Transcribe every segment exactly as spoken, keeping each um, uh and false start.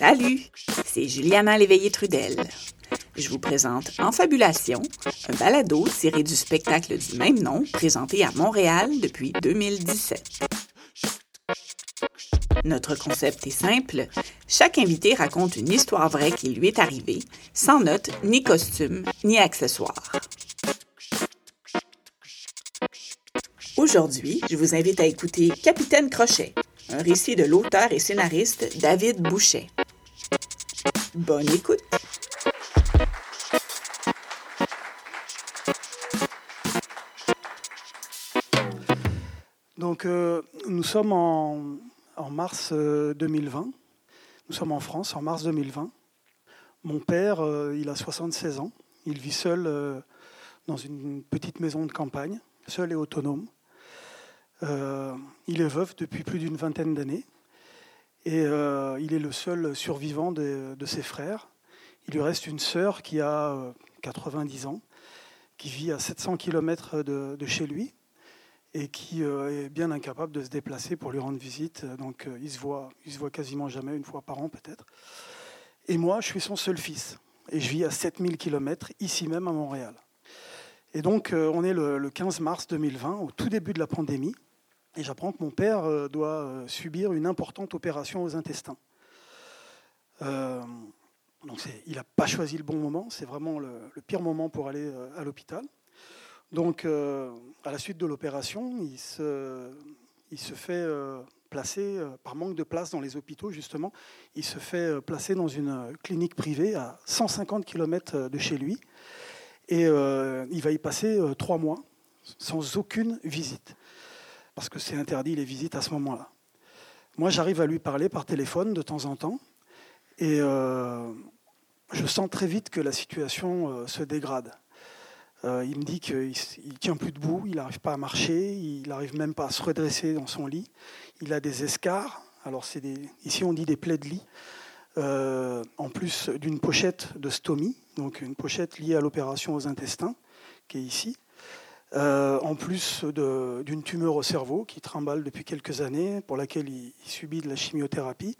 Salut, c'est Juliana Léveillé-Trudel. Je vous présente Enfabulation, un balado tiré du spectacle du même nom présenté à Montréal depuis deux mille dix-sept. Notre concept est simple. Chaque invité raconte une histoire vraie qui lui est arrivée, sans notes, ni costumes, ni accessoires. Aujourd'hui, je vous invite à écouter Capitaine Crochet, un récit de l'auteur et scénariste David Bouchet. Bonne écoute! Donc, euh, nous sommes en, en mars euh, deux mille vingt. Nous sommes en France en mars deux mille vingt. Mon père, euh, il a soixante-seize ans. Il vit seul euh, dans une petite maison de campagne, seul et autonome. Euh, il est veuf depuis plus d'une vingtaine d'années. Et euh, il est le seul survivant de, de ses frères. Il lui reste une sœur qui a euh, quatre-vingt-dix ans, qui vit à sept cents kilomètres de, de chez lui, et qui est bien incapable de se déplacer pour lui rendre visite. Donc, il se voit, il se voit quasiment jamais, une fois par an peut-être. Et moi, je suis son seul fils. Et je vis à sept mille kilomètres, ici même à Montréal. Et donc, on est le quinze mars deux mille vingt, au tout début de la pandémie. Et j'apprends que mon père doit subir une importante opération aux intestins. Euh, donc c'est, il n'a pas choisi le bon moment. C'est vraiment le, le pire moment pour aller à l'hôpital. Donc, euh, à la suite de l'opération, il se, il se fait euh, placer, euh, par manque de place dans les hôpitaux, justement, il se fait euh, placer dans une clinique privée à cent cinquante kilomètres de chez lui. Et euh, il va y passer euh, trois mois sans aucune visite, parce que c'est interdit les visites à ce moment-là. Moi, j'arrive à lui parler par téléphone de temps en temps. Et euh, je sens très vite que la situation euh, se dégrade. Euh, il me dit qu'il ne tient plus debout, il n'arrive pas à marcher, il n'arrive même pas à se redresser dans son lit. Il a des escarres, alors c'est des, ici on dit des plaies de lit, euh, en plus d'une pochette de stomie, donc une pochette liée à l'opération aux intestins, qui est ici, euh, en plus de, d'une tumeur au cerveau qui trimballe depuis quelques années, pour laquelle il, il subit de la chimiothérapie,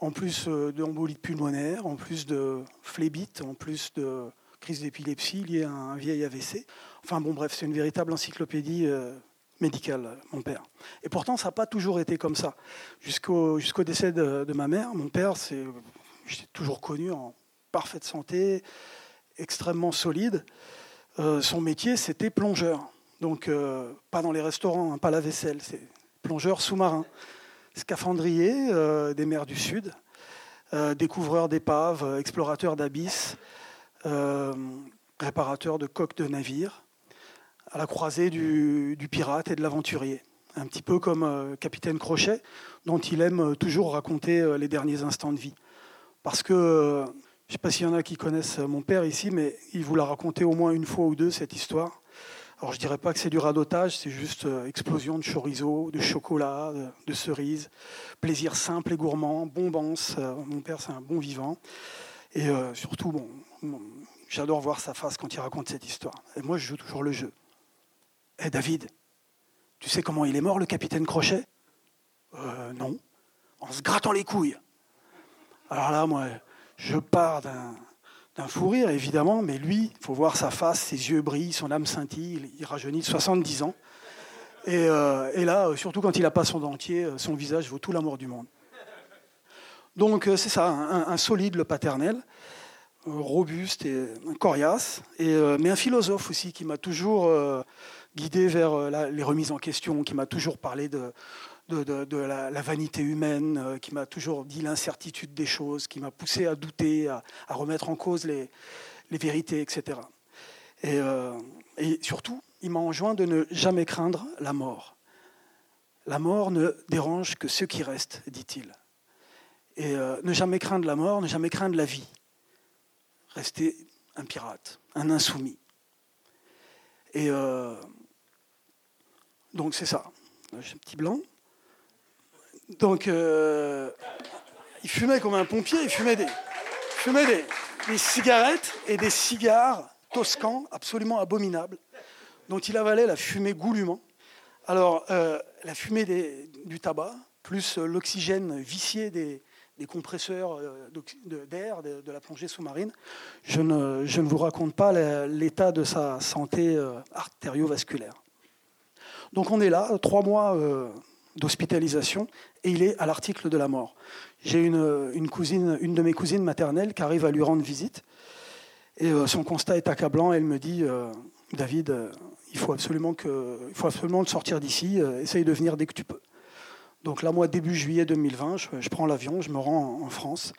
en plus d'embolie pulmonaire, en plus de phlébite, en plus de crise d'épilepsie liée à un vieil A V C. Enfin bon, bref, c'est une véritable encyclopédie euh, médicale, mon père. Et pourtant, ça n'a pas toujours été comme ça. Jusqu'au, jusqu'au décès de, de ma mère, mon père, c'est, je l'ai toujours connu en parfaite santé, extrêmement solide. Euh, son métier, c'était plongeur. Donc, euh, pas dans les restaurants, hein, pas la vaisselle, c'est plongeur sous-marin. Scaphandrier euh, des mers du Sud, euh, découvreur d'épaves, euh, explorateur d'abysses, Euh, réparateur de coques de navires, à la croisée du, du pirate et de l'aventurier. Un petit peu comme euh, Capitaine Crochet, dont il aime toujours raconter euh, les derniers instants de vie. Parce que, euh, je ne sais pas s'il y en a qui connaissent mon père ici, mais il vous l'a raconté au moins une fois ou deux, cette histoire. Alors, je ne dirais pas que c'est du radotage, c'est juste euh, explosion de chorizo, de chocolat, de, de cerises, plaisir simple et gourmand, bombance. Euh, mon père, c'est un bon vivant. Et euh, surtout, bon, j'adore voir sa face quand il raconte cette histoire. Et moi, je joue toujours le jeu. « Hé, hey David, tu sais comment il est mort, le capitaine Crochet ?»« Euh, non. » »« En se grattant les couilles. » Alors là, moi, je pars d'un, d'un fou rire, évidemment, mais lui, il faut voir sa face, ses yeux brillent, son âme scintille, il rajeunit de soixante-dix ans. Et, euh, et là, surtout quand il n'a pas son dentier, son visage vaut tout l'amour du monde. Donc, c'est ça, un, un solide, le paternel, robuste et coriace, et, euh, mais un philosophe aussi qui m'a toujours euh, guidé vers euh, la, les remises en question, qui m'a toujours parlé de, de, de, de la, la vanité humaine, euh, qui m'a toujours dit l'incertitude des choses, qui m'a poussé à douter, à, à remettre en cause les, les vérités, et cetera. Et, euh, et surtout, il m'a enjoint de ne jamais craindre la mort. La mort ne dérange que ceux qui restent, dit-il. Et euh, ne jamais craindre la mort, ne jamais craindre la vie. Rester un pirate, un insoumis. Et euh, donc c'est ça. J'ai un petit blanc. Donc euh, il fumait comme un pompier, il fumait des, fumait des, des cigarettes et des cigares toscans absolument abominables, dont il avalait la fumée goulûment. Alors euh, la fumée des, du tabac, plus l'oxygène vicié des, des compresseurs d'air de, de la plongée sous-marine. Je ne, je ne vous raconte pas l'état de sa santé artério-vasculaire. Donc on est là, trois mois d'hospitalisation, et il est à l'article de la mort. J'ai une, une cousine, une de mes cousines maternelles qui arrive à lui rendre visite, et son constat est accablant. Elle me dit euh, « David, il faut absolument que, il faut absolument le sortir d'ici, essaye de venir dès que tu peux ». Donc là, moi, début juillet deux mille vingt, je, je prends l'avion, je me rends en, en France.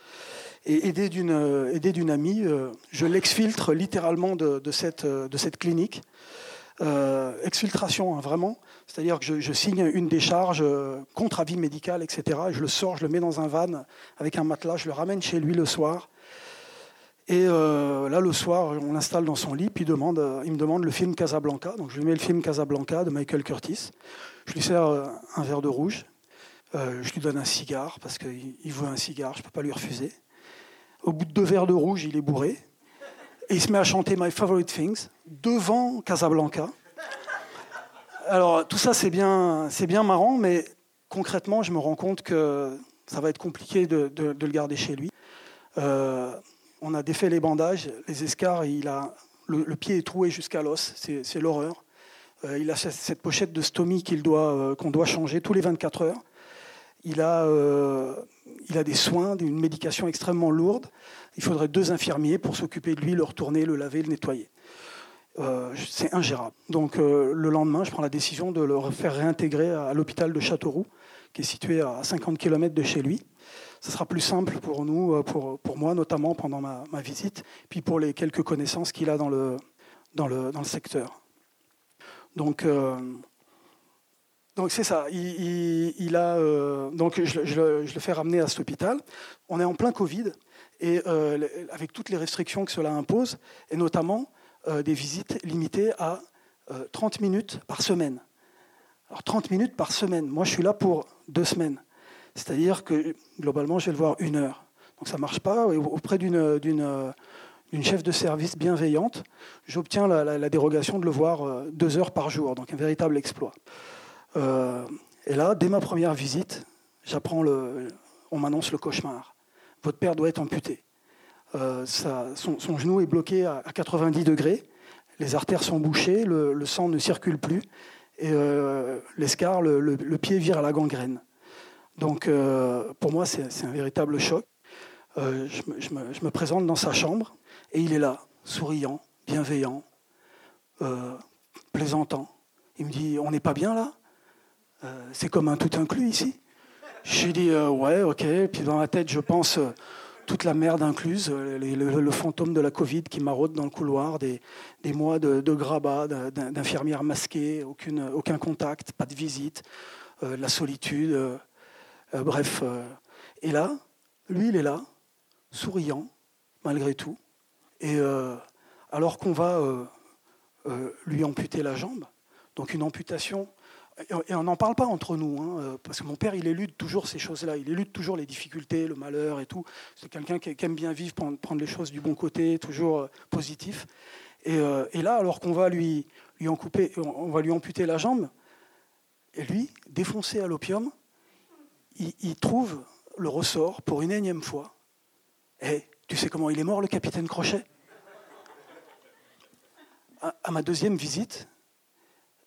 Et aidé d'une, aidé d'une amie, je l'exfiltre littéralement de, de, cette, de cette clinique. Euh, exfiltration, hein, vraiment. C'est-à-dire que je, je signe une décharge contre avis médical, et cetera. Je le sors, je le mets dans un van avec un matelas, je le ramène chez lui le soir. Et euh, là, le soir, on l'installe dans son lit, puis il, demande, il me demande le film Casablanca. Donc je lui mets le film Casablanca de Michael Curtis. Je lui sers un verre de rouge. Euh, je lui donne un cigare, parce qu'il veut un cigare, je ne peux pas lui refuser. Au bout de deux verres de rouge, il est bourré. Et il se met à chanter « My Favorite Things » devant Casablanca. Alors, tout ça, c'est bien, c'est bien marrant, mais concrètement, je me rends compte que ça va être compliqué de, de, de le garder chez lui. Euh, on a défait les bandages, les escarres, il a, le, le pied est troué jusqu'à l'os, c'est, c'est l'horreur. Euh, il a cette pochette de stomie qu'il doit, euh, qu'on doit changer tous les vingt-quatre heures. Il a, euh, il a des soins, une médication extrêmement lourde. Il faudrait deux infirmiers pour s'occuper de lui, le retourner, le laver, le nettoyer. Euh, c'est ingérable. Donc euh, le lendemain, je prends la décision de le faire réintégrer à l'hôpital de Châteauroux, qui est situé à cinquante kilomètres de chez lui. Ça sera plus simple pour nous, pour, pour moi notamment pendant ma, ma visite, puis pour les quelques connaissances qu'il a dans le, dans le, dans le secteur. Donc... Euh, Donc c'est ça, il, il, il a, euh, donc je, je, je le fais ramener à cet hôpital. On est en plein Covid, et euh, avec toutes les restrictions que cela impose, et notamment euh, des visites limitées à euh, trente minutes par semaine. Alors trente minutes par semaine, moi je suis là pour deux semaines. C'est-à-dire que globalement je vais le voir une heure. Donc ça ne marche pas, auprès d'une, d'une, d'une chef de service bienveillante, j'obtiens la, la, la dérogation de le voir deux heures par jour, donc un véritable exploit. Euh, et là, dès ma première visite, j'apprends le, on m'annonce le cauchemar. Votre père doit être amputé. Euh, ça, son, son genou est bloqué à, à quatre-vingt-dix degrés. Les artères sont bouchées, le, le sang ne circule plus. Et euh, l'escar, le, le, le pied vire à la gangrène. Donc, euh, pour moi, c'est, c'est un véritable choc. Euh, je, je, me, je me présente dans sa chambre et il est là, souriant, bienveillant, euh, plaisantant. Il me dit, on n'est pas bien là ? « C'est comme un tout inclus ici ?» Je lui dis euh, « Ouais, ok ». Puis dans la tête, je pense euh, toute la merde incluse, euh, les, le, le fantôme de la Covid qui maraude dans le couloir, des, des mois de, de grabat, d'infirmières masquées, aucune, aucun contact, pas de visite, euh, la solitude, euh, euh, bref. Euh, et là, lui, il est là, souriant, malgré tout. Et euh, alors qu'on va euh, euh, lui amputer la jambe, donc une amputation... Et on n'en parle pas entre nous, hein, parce que mon père, il élude toujours ces choses-là. Il élude toujours les difficultés, le malheur et tout. C'est quelqu'un qui aime bien vivre, prendre les choses du bon côté, toujours positif. Et, et là, alors qu'on va lui, lui en couper, on va lui amputer la jambe, et lui, défoncé à l'opium, il, il trouve le ressort pour une énième fois. Et tu sais comment il est mort, le capitaine Crochet ? à, à ma deuxième visite...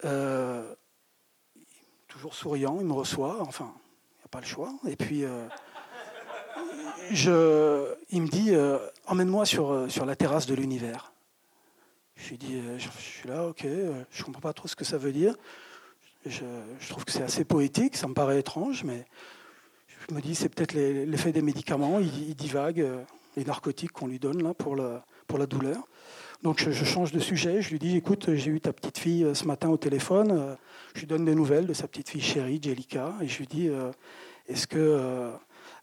Euh, toujours souriant, il me reçoit, enfin, il n'y a pas le choix. Et puis, euh, je, il me dit, euh, emmène-moi sur, sur la terrasse de l'univers. Je lui dis, euh, je, je suis là, ok, euh, je ne comprends pas trop ce que ça veut dire. Je, je trouve que c'est assez poétique, ça me paraît étrange, mais je me dis, c'est peut-être les, l'effet des médicaments, il, il divague, euh, les narcotiques qu'on lui donne là, pour, le, pour la douleur. Donc je, je change de sujet, je lui dis, écoute, j'ai eu ta petite fille euh, ce matin au téléphone, euh, je lui donne des nouvelles de sa petite fille chérie, Jellica, et je lui dis, euh, est-ce que... Euh,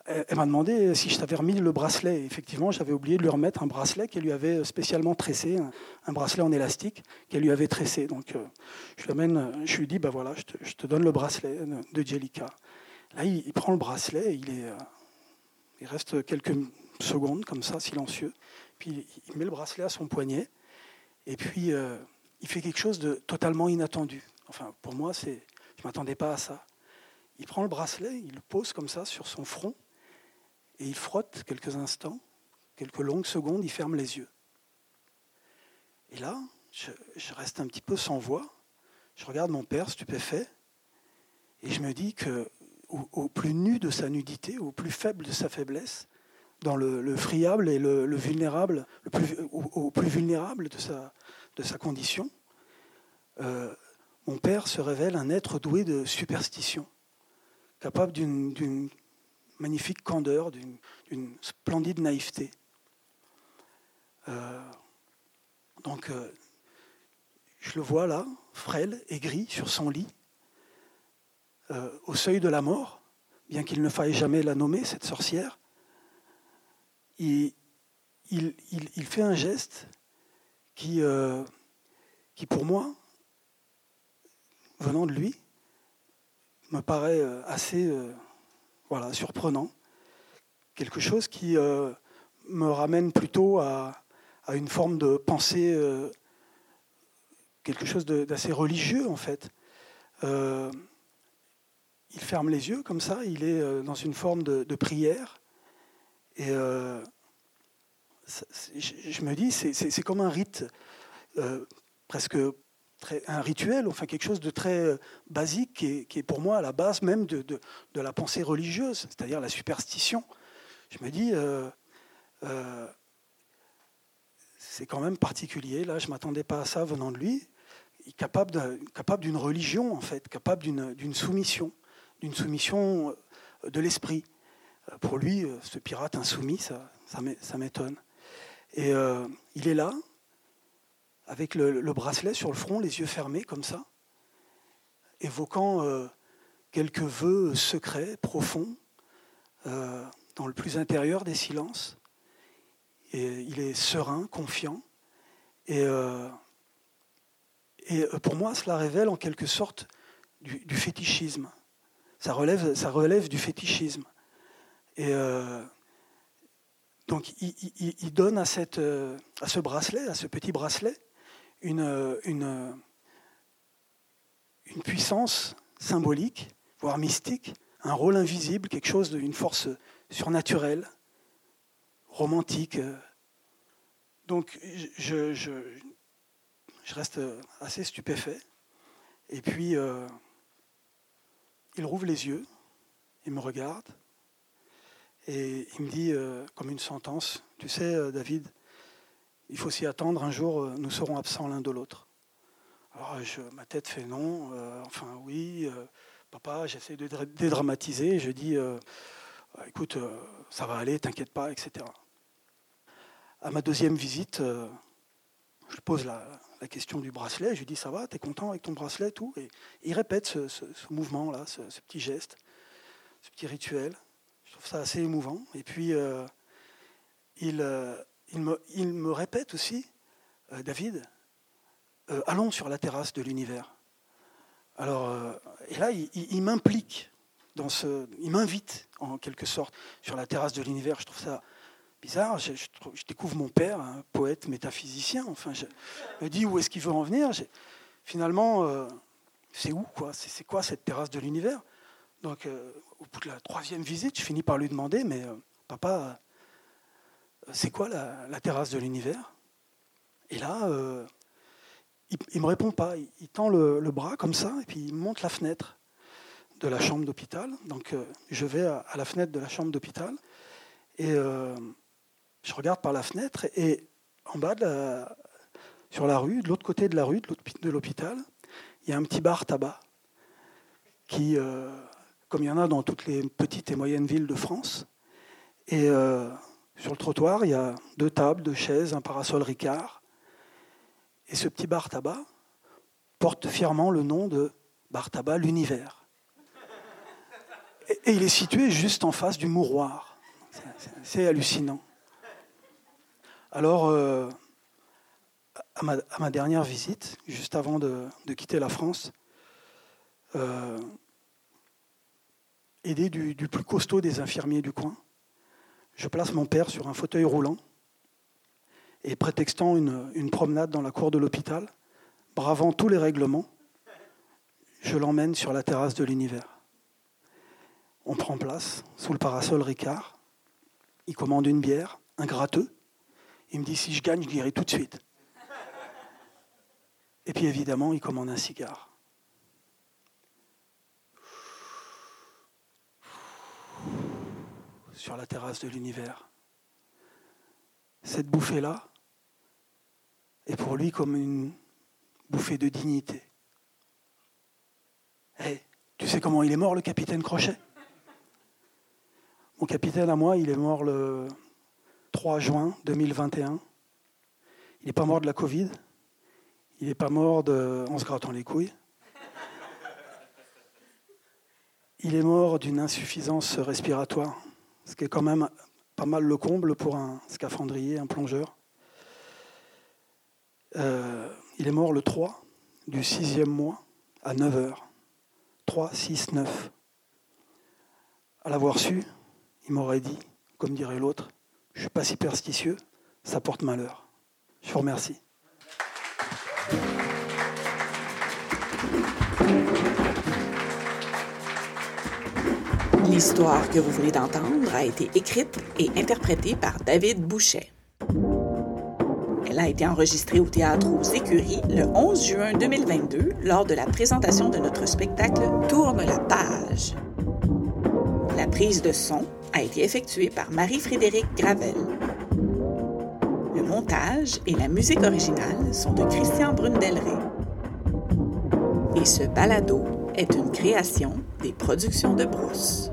elle, elle m'a demandé si je t'avais remis le bracelet. Et effectivement, j'avais oublié de lui remettre un bracelet qu'elle lui avait spécialement tressé, un, un bracelet en élastique qu'elle lui avait tressé. Donc euh, je lui amène, je lui dis, bah voilà, je te, je te donne le bracelet de, de Jellica. Là, il, il prend le bracelet, et il, est, euh, il reste quelques secondes comme ça, silencieux. Puis il met le bracelet à son poignet, et puis euh, il fait quelque chose de totalement inattendu. Enfin, pour moi, c'est... je ne m'attendais pas à ça. Il prend le bracelet, il le pose comme ça sur son front, et il frotte quelques instants, quelques longues secondes, il ferme les yeux. Et là, je, je reste un petit peu sans voix, je regarde mon père stupéfait, et je me dis que au, au plus nu de sa nudité, au plus faible de sa faiblesse, dans le, le friable et le, le vulnérable, le plus, au, au plus vulnérable de sa, de sa condition, euh, mon père se révèle un être doué de superstition, capable d'une, d'une magnifique candeur, d'une, d'une splendide naïveté. Euh, donc, euh, je le vois là, frêle, aigri, sur son lit, euh, au seuil de la mort, bien qu'il ne faille jamais la nommer, cette sorcière. Il, il, il, il fait un geste qui, euh, qui, pour moi, venant de lui, me paraît assez euh, voilà, surprenant. Quelque chose qui euh, me ramène plutôt à, à une forme de pensée, euh, quelque chose de, d'assez religieux, en fait. Euh, il ferme les yeux comme ça, il est euh, dans une forme de, de prière. Et euh, ça, je, je me dis, c'est, c'est, c'est comme un rite, euh, presque très, un rituel, enfin quelque chose de très basique qui est, qui est pour moi à la base même de, de, de la pensée religieuse, c'est-à-dire la superstition. Je me dis, euh, euh, c'est quand même particulier, là, je ne m'attendais pas à ça venant de lui, capable, de, capable d'une religion en fait, capable d'une, d'une soumission, d'une soumission de l'esprit. Pour lui, ce pirate insoumis, ça, ça m'étonne. Et euh, il est là, avec le, le bracelet sur le front, les yeux fermés, comme ça, évoquant euh, quelques vœux secrets, profonds, euh, dans le plus intérieur des silences. Et il est serein, confiant. Et, euh, et pour moi, cela révèle en quelque sorte du, du fétichisme. Ça relève, ça relève du fétichisme. Et euh, donc, il, il, il donne à, cette, à ce bracelet, à ce petit bracelet, une, une, une puissance symbolique, voire mystique, un rôle invisible, quelque chose d'une force surnaturelle, romantique. Donc, je, je, je reste assez stupéfait. Et puis, euh, il rouvre les yeux, il me regarde. Et il me dit, euh, comme une sentence, « Tu sais, euh, David, il faut s'y attendre, un jour, euh, nous serons absents l'un de l'autre. » Alors, je, ma tête fait non, euh, enfin oui, euh, papa, j'essaie de dra- dédramatiser, je dis, euh, « Écoute, euh, ça va aller, t'inquiète pas, et cetera » À ma deuxième visite, euh, je pose la, la question du bracelet, je lui dis, « Ça va, t'es content avec ton bracelet ?» tout et il répète ce, ce, ce mouvement-là, ce, ce petit geste, ce petit rituel. Je trouve ça assez émouvant. Et puis, euh, il, euh, il, me, il me répète aussi, euh, David, euh, allons sur la terrasse de l'univers. Alors, euh, et là, il, il, il m'implique, dans ce, il m'invite, en quelque sorte, sur la terrasse de l'univers. Je trouve ça bizarre. Je, je, je découvre mon père, un poète métaphysicien. Enfin, je me dis, où est-ce qu'il veut en venir ? J'ai, Finalement, euh, c'est où, quoi ? c'est, c'est quoi cette terrasse de l'univers ? Donc, euh, au bout de la troisième visite, je finis par lui demander, mais euh, papa, euh, c'est quoi la, la terrasse de l'univers ? Et là, euh, il ne me répond pas. Il, il tend le, le bras comme ça, et puis il monte la fenêtre de la chambre d'hôpital. Donc, euh, je vais à, à la fenêtre de la chambre d'hôpital, et euh, je regarde par la fenêtre, et en bas, de la, sur la rue, de l'autre côté de la rue, de l'hôpital, il y a un petit bar tabac qui... Euh, comme il y en a dans toutes les petites et moyennes villes de France. Et euh, sur le trottoir, il y a deux tables, deux chaises, un parasol Ricard. Et ce petit bar tabac porte fièrement le nom de Bar Tabac l'univers. Et, et il est situé juste en face du mouroir. C'est, c'est, c'est hallucinant. Alors, euh, à, ma, à ma dernière visite, juste avant de, de quitter la France, euh, aidé du, du plus costaud des infirmiers du coin, je place mon père sur un fauteuil roulant et prétextant une, une promenade dans la cour de l'hôpital, bravant tous les règlements, je l'emmène sur la terrasse de l'univers. On prend place sous le parasol Ricard Il commande une bière, un gratteux. Il me dit, si je gagne, je guéris tout de suite. Et puis évidemment, il commande un cigare. Sur la terrasse de l'univers. Cette bouffée-là est pour lui comme une bouffée de dignité. Hey, tu sais comment il est mort, le capitaine Crochet ? Mon capitaine à moi, il est mort le trois juin deux mille vingt et un. Il n'est pas mort de la Covid. Il n'est pas mort de... en se grattant les couilles. Il est mort d'une insuffisance respiratoire, ce qui est quand même pas mal le comble pour un scaphandrier, un plongeur. Euh, il est mort le trois du sixième mois à neuf heures. trois, six, neuf. À l'avoir su, il m'aurait dit, comme dirait l'autre, je ne suis pas si superstitieux, ça porte malheur. Je vous remercie. L'histoire que vous venez d'entendre a été écrite et interprétée par David Bouchet. Elle a été enregistrée au Théâtre aux Écuries le onze juin deux mille vingt-deux lors de la présentation de notre spectacle « Tourne la page ». La prise de son a été effectuée par Marie-Frédérique Gravel. Le montage et la musique originale sont de Christian Brunelray. Et ce balado est une création des Productions de Brousse.